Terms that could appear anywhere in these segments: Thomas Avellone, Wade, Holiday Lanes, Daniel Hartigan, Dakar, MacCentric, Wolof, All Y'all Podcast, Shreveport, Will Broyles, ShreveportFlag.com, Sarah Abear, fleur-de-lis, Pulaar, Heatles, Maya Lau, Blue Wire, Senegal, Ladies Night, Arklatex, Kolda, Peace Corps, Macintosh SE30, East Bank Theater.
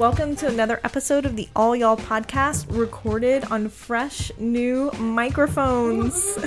Welcome to another episode of the All Y'all Podcast, recorded on fresh new microphones.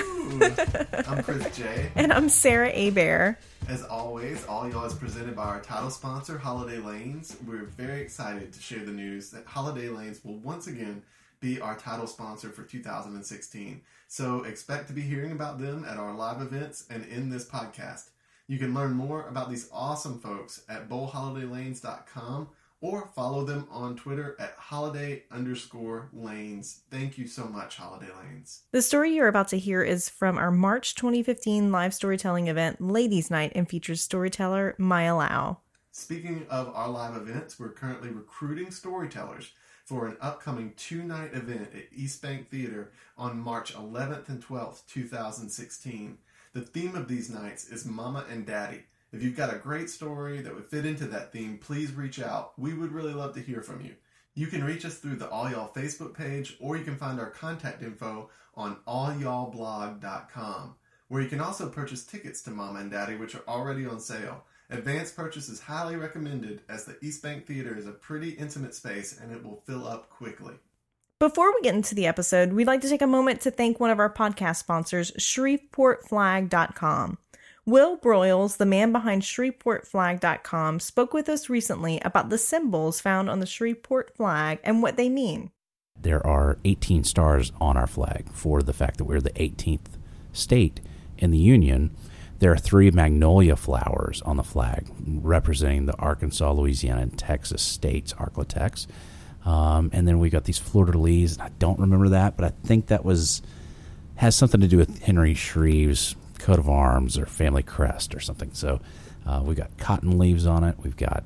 I'm Chris J. And I'm Sarah Abear. As always, All Y'all is presented by our title sponsor, Holiday Lanes. We're very excited to share the news that Holiday Lanes will once again be our title sponsor for 2016. So expect to be hearing about them at our live events and in this podcast. You can learn more about these awesome folks at bowlholidaylanes.com or follow them on Twitter at @holiday_lanes. Thank you so much, Holiday Lanes. The story you're about to hear is from our March 2015 live storytelling event, Ladies Night, and features storyteller Maya Lau. Speaking of our live events, we're currently recruiting storytellers for an upcoming two-night event at East Bank Theater on March 11th and 12th, 2016. The theme of these nights is Mama and Daddy. If you've got a great story that would fit into that theme, please reach out. We would really love to hear from you. You can reach us through the All Y'all Facebook page, or you can find our contact info on allyallblog.com, where you can also purchase tickets to Mama and Daddy, which are already on sale. Advanced purchase is highly recommended, as the East Bank Theater is a pretty intimate space and it will fill up quickly. Before we get into the episode, we'd like to take a moment to thank one of our podcast sponsors, ShreveportFlag.com. Will Broyles, the man behind ShreveportFlag.com, spoke with us recently about the symbols found on the Shreveport flag and what they mean. There are 18 stars on our flag for the fact that we're the 18th state in the Union. There are 3 magnolia flowers on the flag representing the Arkansas, Louisiana, and Texas states, Arklatex. And then we got these fleur-de-lis, and I don't remember that, but I think that has something to do with Henry Shreve's coat of arms or family crest or something. So we got cotton leaves on it. We've got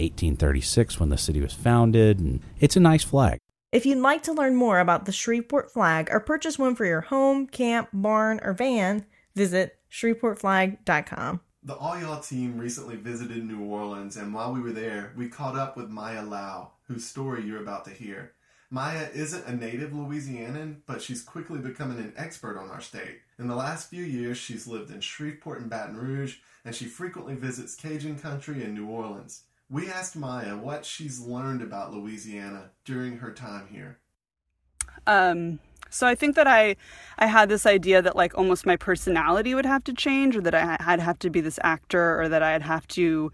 1836 when the city was founded, and it's a nice flag. If you'd like to learn more about the Shreveport flag or purchase one for your home, camp, barn, or van, visit ShreveportFlag.com. The All Y'all team recently visited New Orleans, and while we were there, we caught up with Maya Lau, whose story you're about to hear. Maya isn't a native Louisianan, but she's quickly becoming an expert on our state. In the last few years, she's lived in Shreveport and Baton Rouge, and she frequently visits Cajun country and New Orleans. We asked Maya what she's learned about Louisiana during her time here. So I think that I had this idea that like almost my personality would have to change, or that I'd have to be this actor, or that I'd have to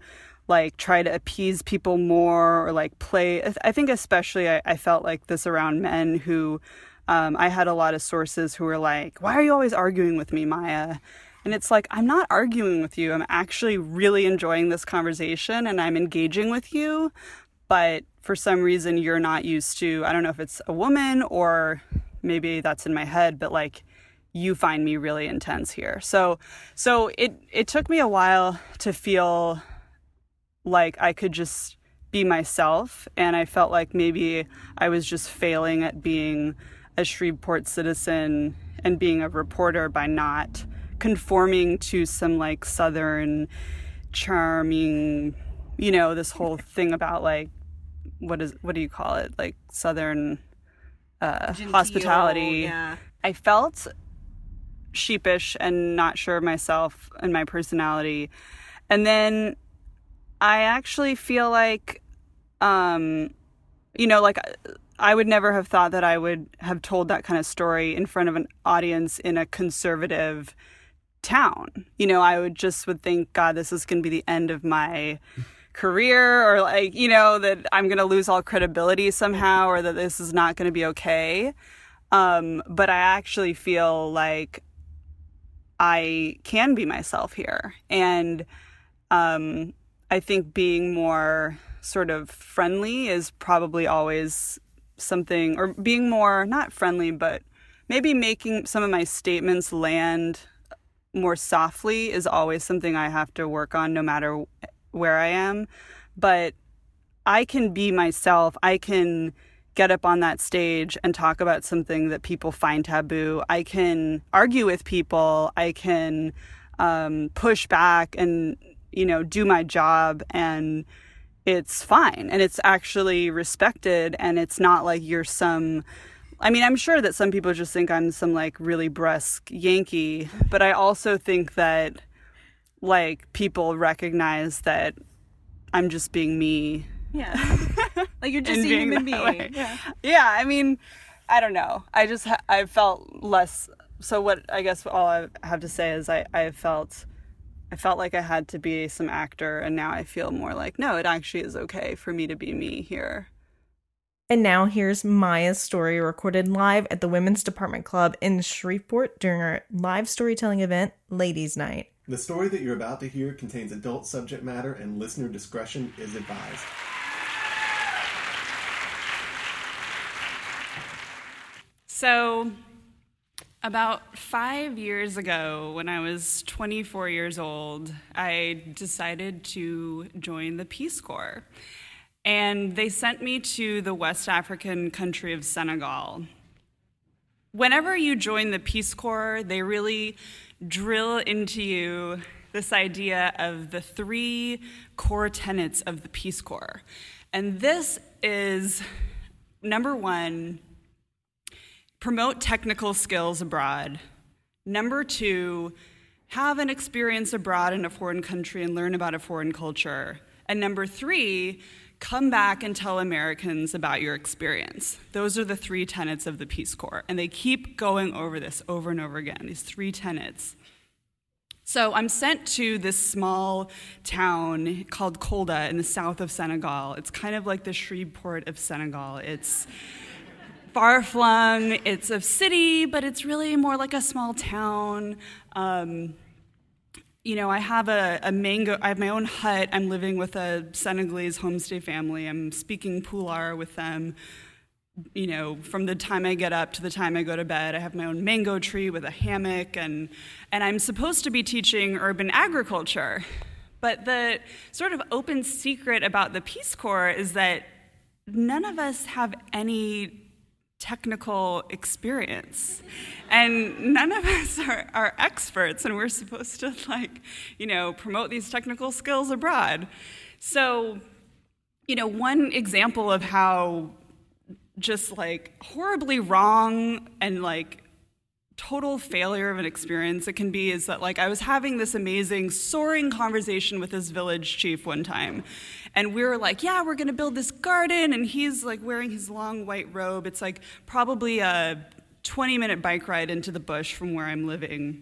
like try to appease people more, or like play. I think especially I felt like this around men who I had a lot of sources who were like, "Why are you always arguing with me, Maya?" And it's like, I'm not arguing with you. I'm actually really enjoying this conversation and I'm engaging with you. But for some reason you're not used to, I don't know if it's a woman or maybe that's in my head, but like you find me really intense here. So it took me a while to feel like I could just be myself, and I felt like maybe I was just failing at being a Shreveport citizen and being a reporter by not conforming to some like Southern charming, you know, this whole thing about like, what do you call it? Like Southern Genteel, hospitality. Yeah. I felt sheepish and not sure of myself and my personality. And then I actually feel like, you know, like I would never have thought that I would have told that kind of story in front of an audience in a conservative town. You know, I would think, God, this is going to be the end of my career, or like, you know, that I'm going to lose all credibility somehow, or that this is not going to be okay. But I actually feel like I can be myself here. And I think being more sort of friendly is probably always something, or being more, not friendly, but maybe making some of my statements land more softly is always something I have to work on no matter where I am. But I can be myself. I can get up on that stage and talk about something that people find taboo. I can argue with people. I can push back and, you know, do my job, and it's fine. And it's actually respected. And it's not like you're some, I mean, I'm sure that some people just think I'm some like really brusque Yankee, but I also think that like people recognize that I'm just being me. Yeah. Like, you're just a human being. Yeah, I mean, I don't know. I just, I felt less, so what, I guess all I have to say is I felt like I had to be some actor, and now I feel more like, no, it actually is okay for me to be me here. And now here's Maya's story recorded live at the Women's Department Club in Shreveport during our live storytelling event, Ladies Night. The story that you're about to hear contains adult subject matter and listener discretion is advised. So, about 5 years ago, when I was 24 years old, I decided to join the Peace Corps. And they sent me to the West African country of Senegal. Whenever you join the Peace Corps, they really drill into you this idea of the three core tenets of the Peace Corps. And this is, number one, promote technical skills abroad. Number two, have an experience abroad in a foreign country and learn about a foreign culture. And number three, come back and tell Americans about your experience. Those are the three tenets of the Peace Corps. And they keep going over this over and over again, these three tenets. So I'm sent to this small town called Kolda in the south of Senegal. It's kind of like the Shreveport of Senegal. It's far-flung. It's a city, but it's really more like a small town. You know, I have I have my own hut. I'm living with a Senegalese homestay family. I'm speaking Pulaar with them. You know, from the time I get up to the time I go to bed, I have my own mango tree with a hammock, and I'm supposed to be teaching urban agriculture. But the sort of open secret about the Peace Corps is that none of us have any technical experience, and none of us are experts, and we're supposed to, like, you know, promote these technical skills abroad. So, you know, one example of how just, like, horribly wrong and, like, total failure of an experience it can be is that, like, I was having this amazing soaring conversation with this village chief one time, and we were like, yeah, we're gonna build this garden, and he's like wearing his long white robe. It's like probably a 20-minute bike ride into the bush from where I'm living,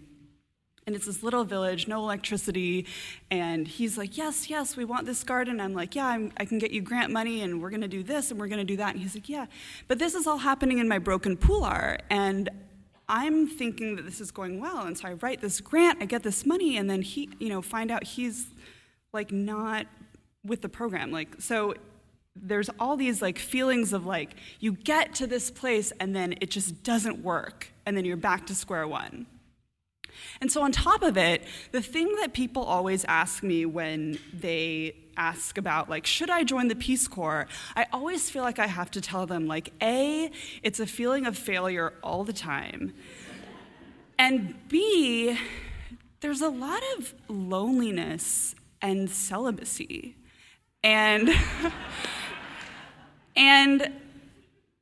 and it's this little village, no electricity, and he's like, yes, we want this garden. I'm like, yeah, I can get you grant money, and we're gonna do this, and we're gonna do that. And he's like, yeah, but this is all happening in my broken Pulaar, and I'm thinking that this is going well, and so I write this grant, I get this money, and then he, you know, find out he's, like, not with the program. Like, so there's all these, like, feelings of, like, you get to this place, and then it just doesn't work, and then you're back to square one. And so on top of it, the thing that people always ask me when they ask about, like, should I join the Peace Corps? I always feel like I have to tell them, like, A, it's a feeling of failure all the time. And B, there's a lot of loneliness and celibacy. And,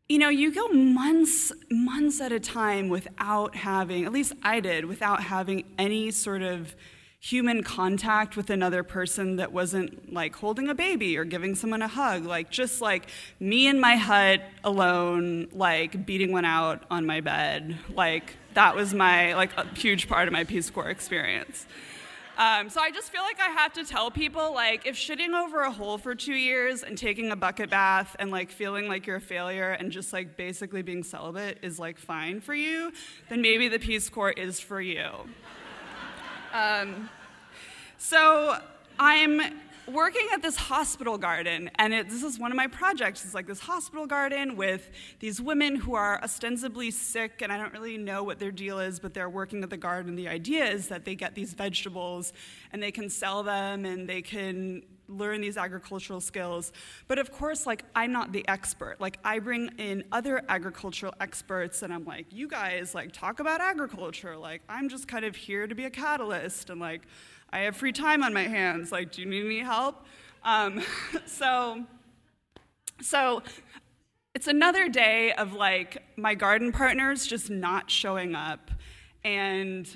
you know, you go months at a time without having, at least I did, without having any sort of human contact with another person that wasn't, like, holding a baby or giving someone a hug, like, just, like, me in my hut alone, like, beating one out on my bed. Like, that was my, like, a huge part of my Peace Corps experience. So I just feel like I have to tell people, like, if shitting over a hole for 2 years and taking a bucket bath and, like, feeling like you're a failure and just, like, basically being celibate is, like, fine for you, then maybe the Peace Corps is for you. So I'm working at this hospital garden, and this is one of my projects. It's like this hospital garden with these women who are ostensibly sick, and I don't really know what their deal is, but they're working at the garden. The idea is that they get these vegetables, and they can sell them, and they can learn these agricultural skills. But of course, like, I'm not the expert. Like, I bring in other agricultural experts, and I'm like, you guys, like, talk about agriculture. Like, I'm just kind of here to be a catalyst, and, like, I have free time on my hands. Like, do you need any help? So it's another day of, like, my garden partners just not showing up, and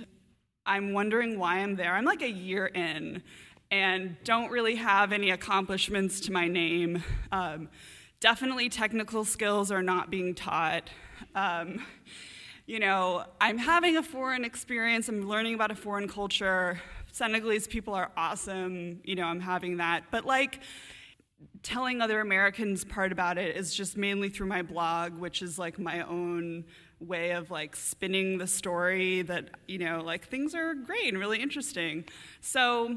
I'm wondering why I'm there. I'm, like, a year in, and don't really have any accomplishments to my name. Definitely technical skills are not being taught. I'm having a foreign experience. I'm learning about a foreign culture. Senegalese people are awesome. I'm having that. But telling other Americans part about it is just mainly through my blog, which is my own way of spinning the story that, things are great and really interesting. So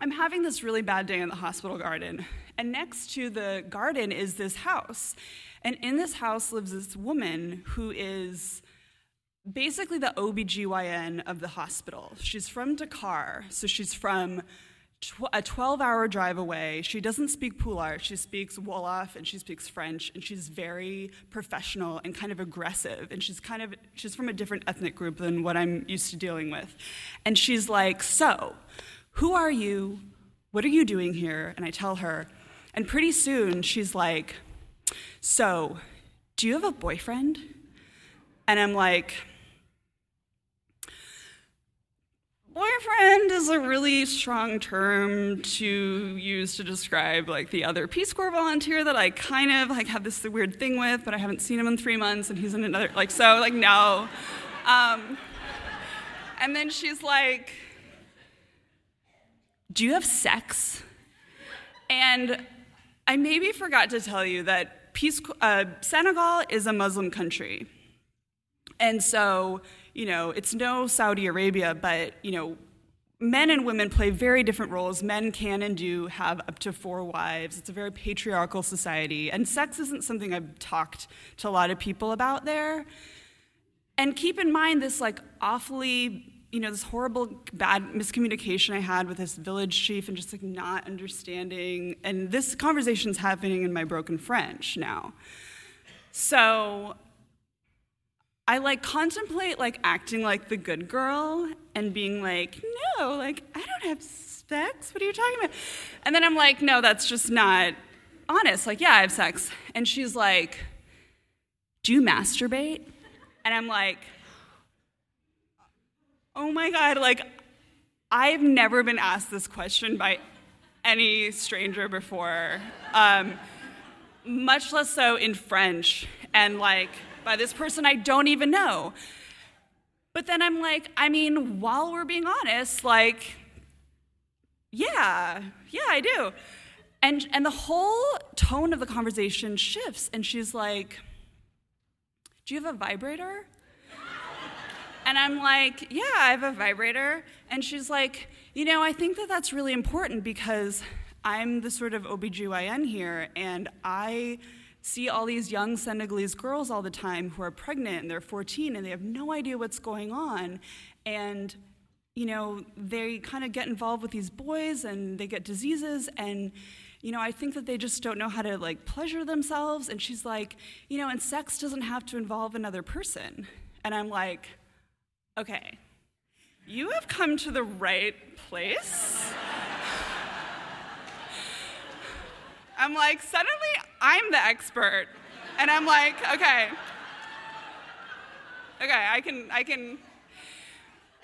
I'm having this really bad day in the hospital garden. And next to the garden is this house. And in this house lives this woman who is basically the OBGYN of the hospital. She's from Dakar, so she's from a 12-hour drive away. She doesn't speak Pulaar. She speaks Wolof, and she speaks French, and she's very professional and kind of aggressive. And she's from a different ethnic group than what I'm used to dealing with. And she's like, so, who are you? What are you doing here? And I tell her. And pretty soon she's like, so, do you have a boyfriend? And I'm like, boyfriend is a really strong term to use to describe the other Peace Corps volunteer that I kind of have this weird thing with, but I haven't seen him in 3 months and he's in another, no. And then she's like, do you have sex? And I maybe forgot to tell you that Senegal is a Muslim country. And so, it's no Saudi Arabia, but, men and women play very different roles. Men can and do have up to 4 wives. It's a very patriarchal society. And sex isn't something I've talked to a lot of people about there. And keep in mind this, awfully, this horrible bad miscommunication I had with this village chief and just not understanding. And this conversation's happening in my broken French now. So I contemplate acting the good girl and being no, I don't have sex. What are you talking about? And then I'm no, that's just not honest. Yeah, I have sex. And she's like, do you masturbate? And I'm like, oh my God, I've never been asked this question by any stranger before, much less so in French, and by this person I don't even know. But then I'm while we're being honest, yeah, I do. And the whole tone of the conversation shifts, and she's like, do you have a vibrator? And I'm yeah, I have a vibrator. And she's like, I think that that's really important because I'm the sort of OBGYN here, and I see all these young Senegalese girls all the time who are pregnant, and they're 14, and they have no idea what's going on. And, they kind of get involved with these boys, and they get diseases, and I think that they just don't know how to, pleasure themselves. And she's like, and sex doesn't have to involve another person. And I'm like, okay, you have come to the right place. I'm suddenly I'm the expert. And I'm okay,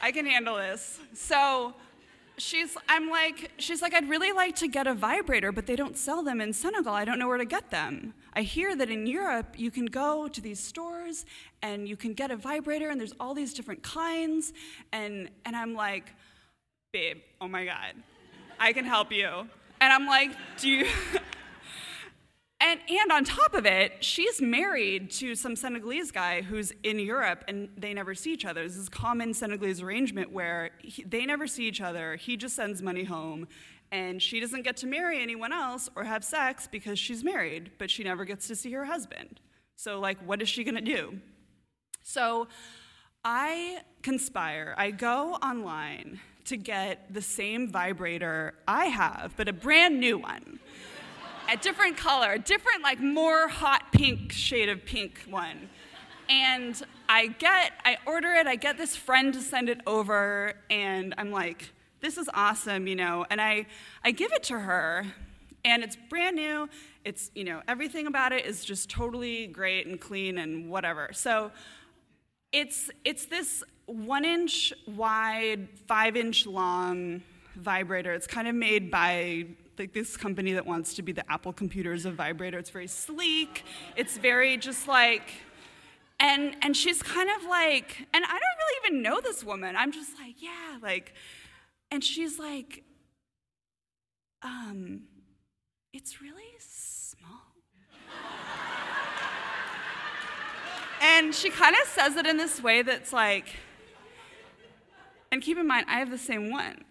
I can handle this. So she's like, I'd really like to get a vibrator, but they don't sell them in Senegal. I don't know where to get them. I hear that in Europe, you can go to these stores and you can get a vibrator and there's all these different kinds. And I'm like, babe, oh my God, I can help you. And I'm like, do you? And on top of it, she's married to some Senegalese guy who's in Europe, and they never see each other. This is a common Senegalese arrangement where they never see each other. He just sends money home, and she doesn't get to marry anyone else or have sex because she's married, but she never gets to see her husband. So, what is she going to do? So I conspire. I go online to get the same vibrator I have, but a brand new one. A different color, a different, more hot pink shade of pink one. And I order it, I get this friend to send it over, and I'm like, this is awesome, And I give it to her, and it's brand new. It's, everything about it is just totally great and clean and whatever. So it's this 1-inch wide, 5-inch long vibrator. It's kind of made by like this company that wants to be the Apple computers of vibrator. It's very sleek. It's very just like, and she's kind of like, and I don't really even know this woman. I'm just like, yeah, like, and she's like, it's really small. And she kind of says it in this way that's like, and keep in mind, I have the same one.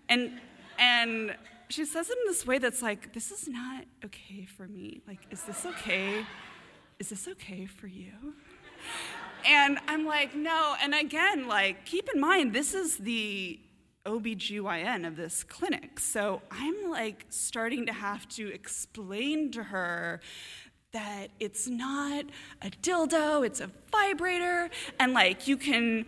And she says it in this way that's like, this is not okay for me. Like, is this okay? Is this okay for you? And I'm like, no. And again, like, keep in mind, this is the OBGYN of this clinic. So I'm like starting to have to explain to her that it's not a dildo, it's a vibrator, and like you can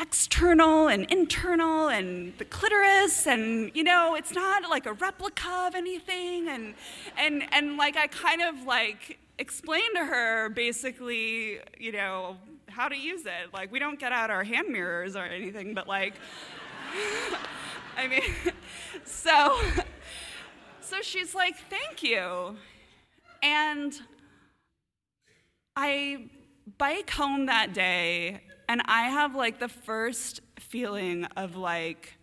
external and internal and the clitoris, and you know, it's not like a replica of anything, and like I kind of like explained to her basically, you know, how to use it. Like we don't get out our hand mirrors or anything, but like I mean so she's like, thank you. And I bike home that day, and I have like the first feeling of like,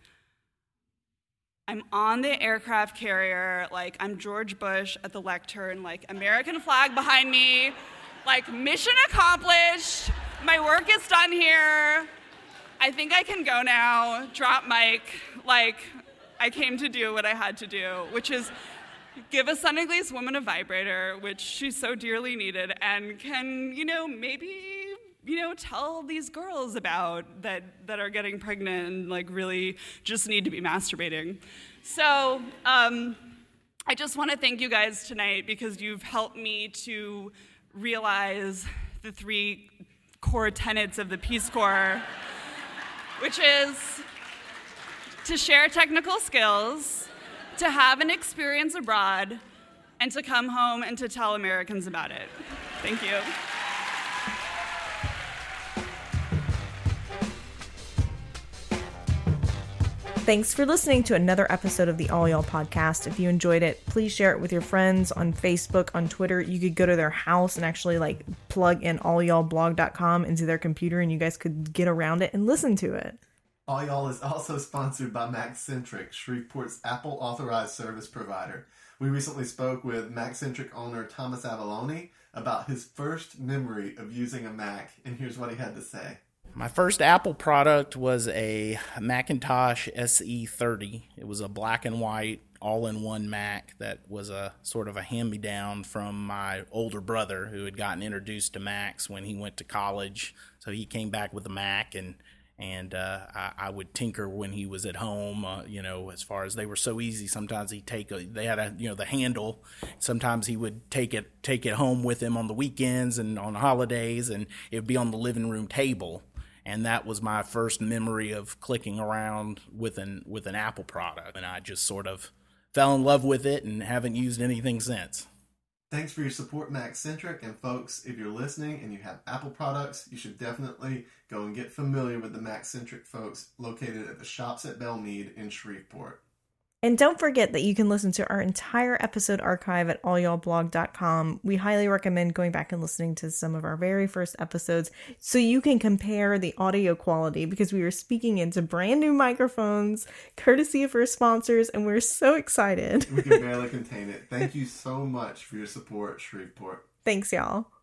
I'm on the aircraft carrier, like I'm George Bush at the lectern, like American flag behind me, like mission accomplished, my work is done here, I think I can go now, drop mic, like I came to do what I had to do, which is give a Senegalese woman a vibrator, which she so dearly needed, and can, you know, maybe, you know, tell these girls about that are getting pregnant and, like, really just need to be masturbating. So I just want to thank you guys tonight because you've helped me to realize the three core tenets of the Peace Corps, which is to share technical skills, to have an experience abroad, and to come home and to tell Americans about it. Thank you. Thanks for listening to another episode of the All Y'all Podcast. If you enjoyed it, please share it with your friends on Facebook, on Twitter. You could go to their house and actually like plug in allyallblog.com into their computer, and you guys could get around it and listen to it. All Y'all is also sponsored by MacCentric, Shreveport's Apple-authorized service provider. We recently spoke with MacCentric owner Thomas Avellone about his first memory of using a Mac, and here's what he had to say. My first Apple product was a Macintosh SE30. It was a black and white, all-in-one Mac that was a sort of a hand-me-down from my older brother who had gotten introduced to Macs when he went to college. So he came back with a Mac, and I would tinker when he was at home, you know, as far as they were so easy. Sometimes he'd the handle. Sometimes he would take it home with him on the weekends and on holidays, and it would be on the living room table. And that was my first memory of clicking around with an Apple product. And I just sort of fell in love with it and haven't used anything since. Thanks for your support, MacCentric. And folks, if you're listening and you have Apple products, you should definitely go and get familiar with the MacCentric folks located at the Shops at Belmead in Shreveport. And don't forget that you can listen to our entire episode archive at allyallblog.com. We highly recommend going back and listening to some of our very first episodes so you can compare the audio quality, because we are speaking into brand new microphones, courtesy of our sponsors, and we're so excited. We can barely contain it. Thank you so much for your support, Shreveport. Thanks, y'all.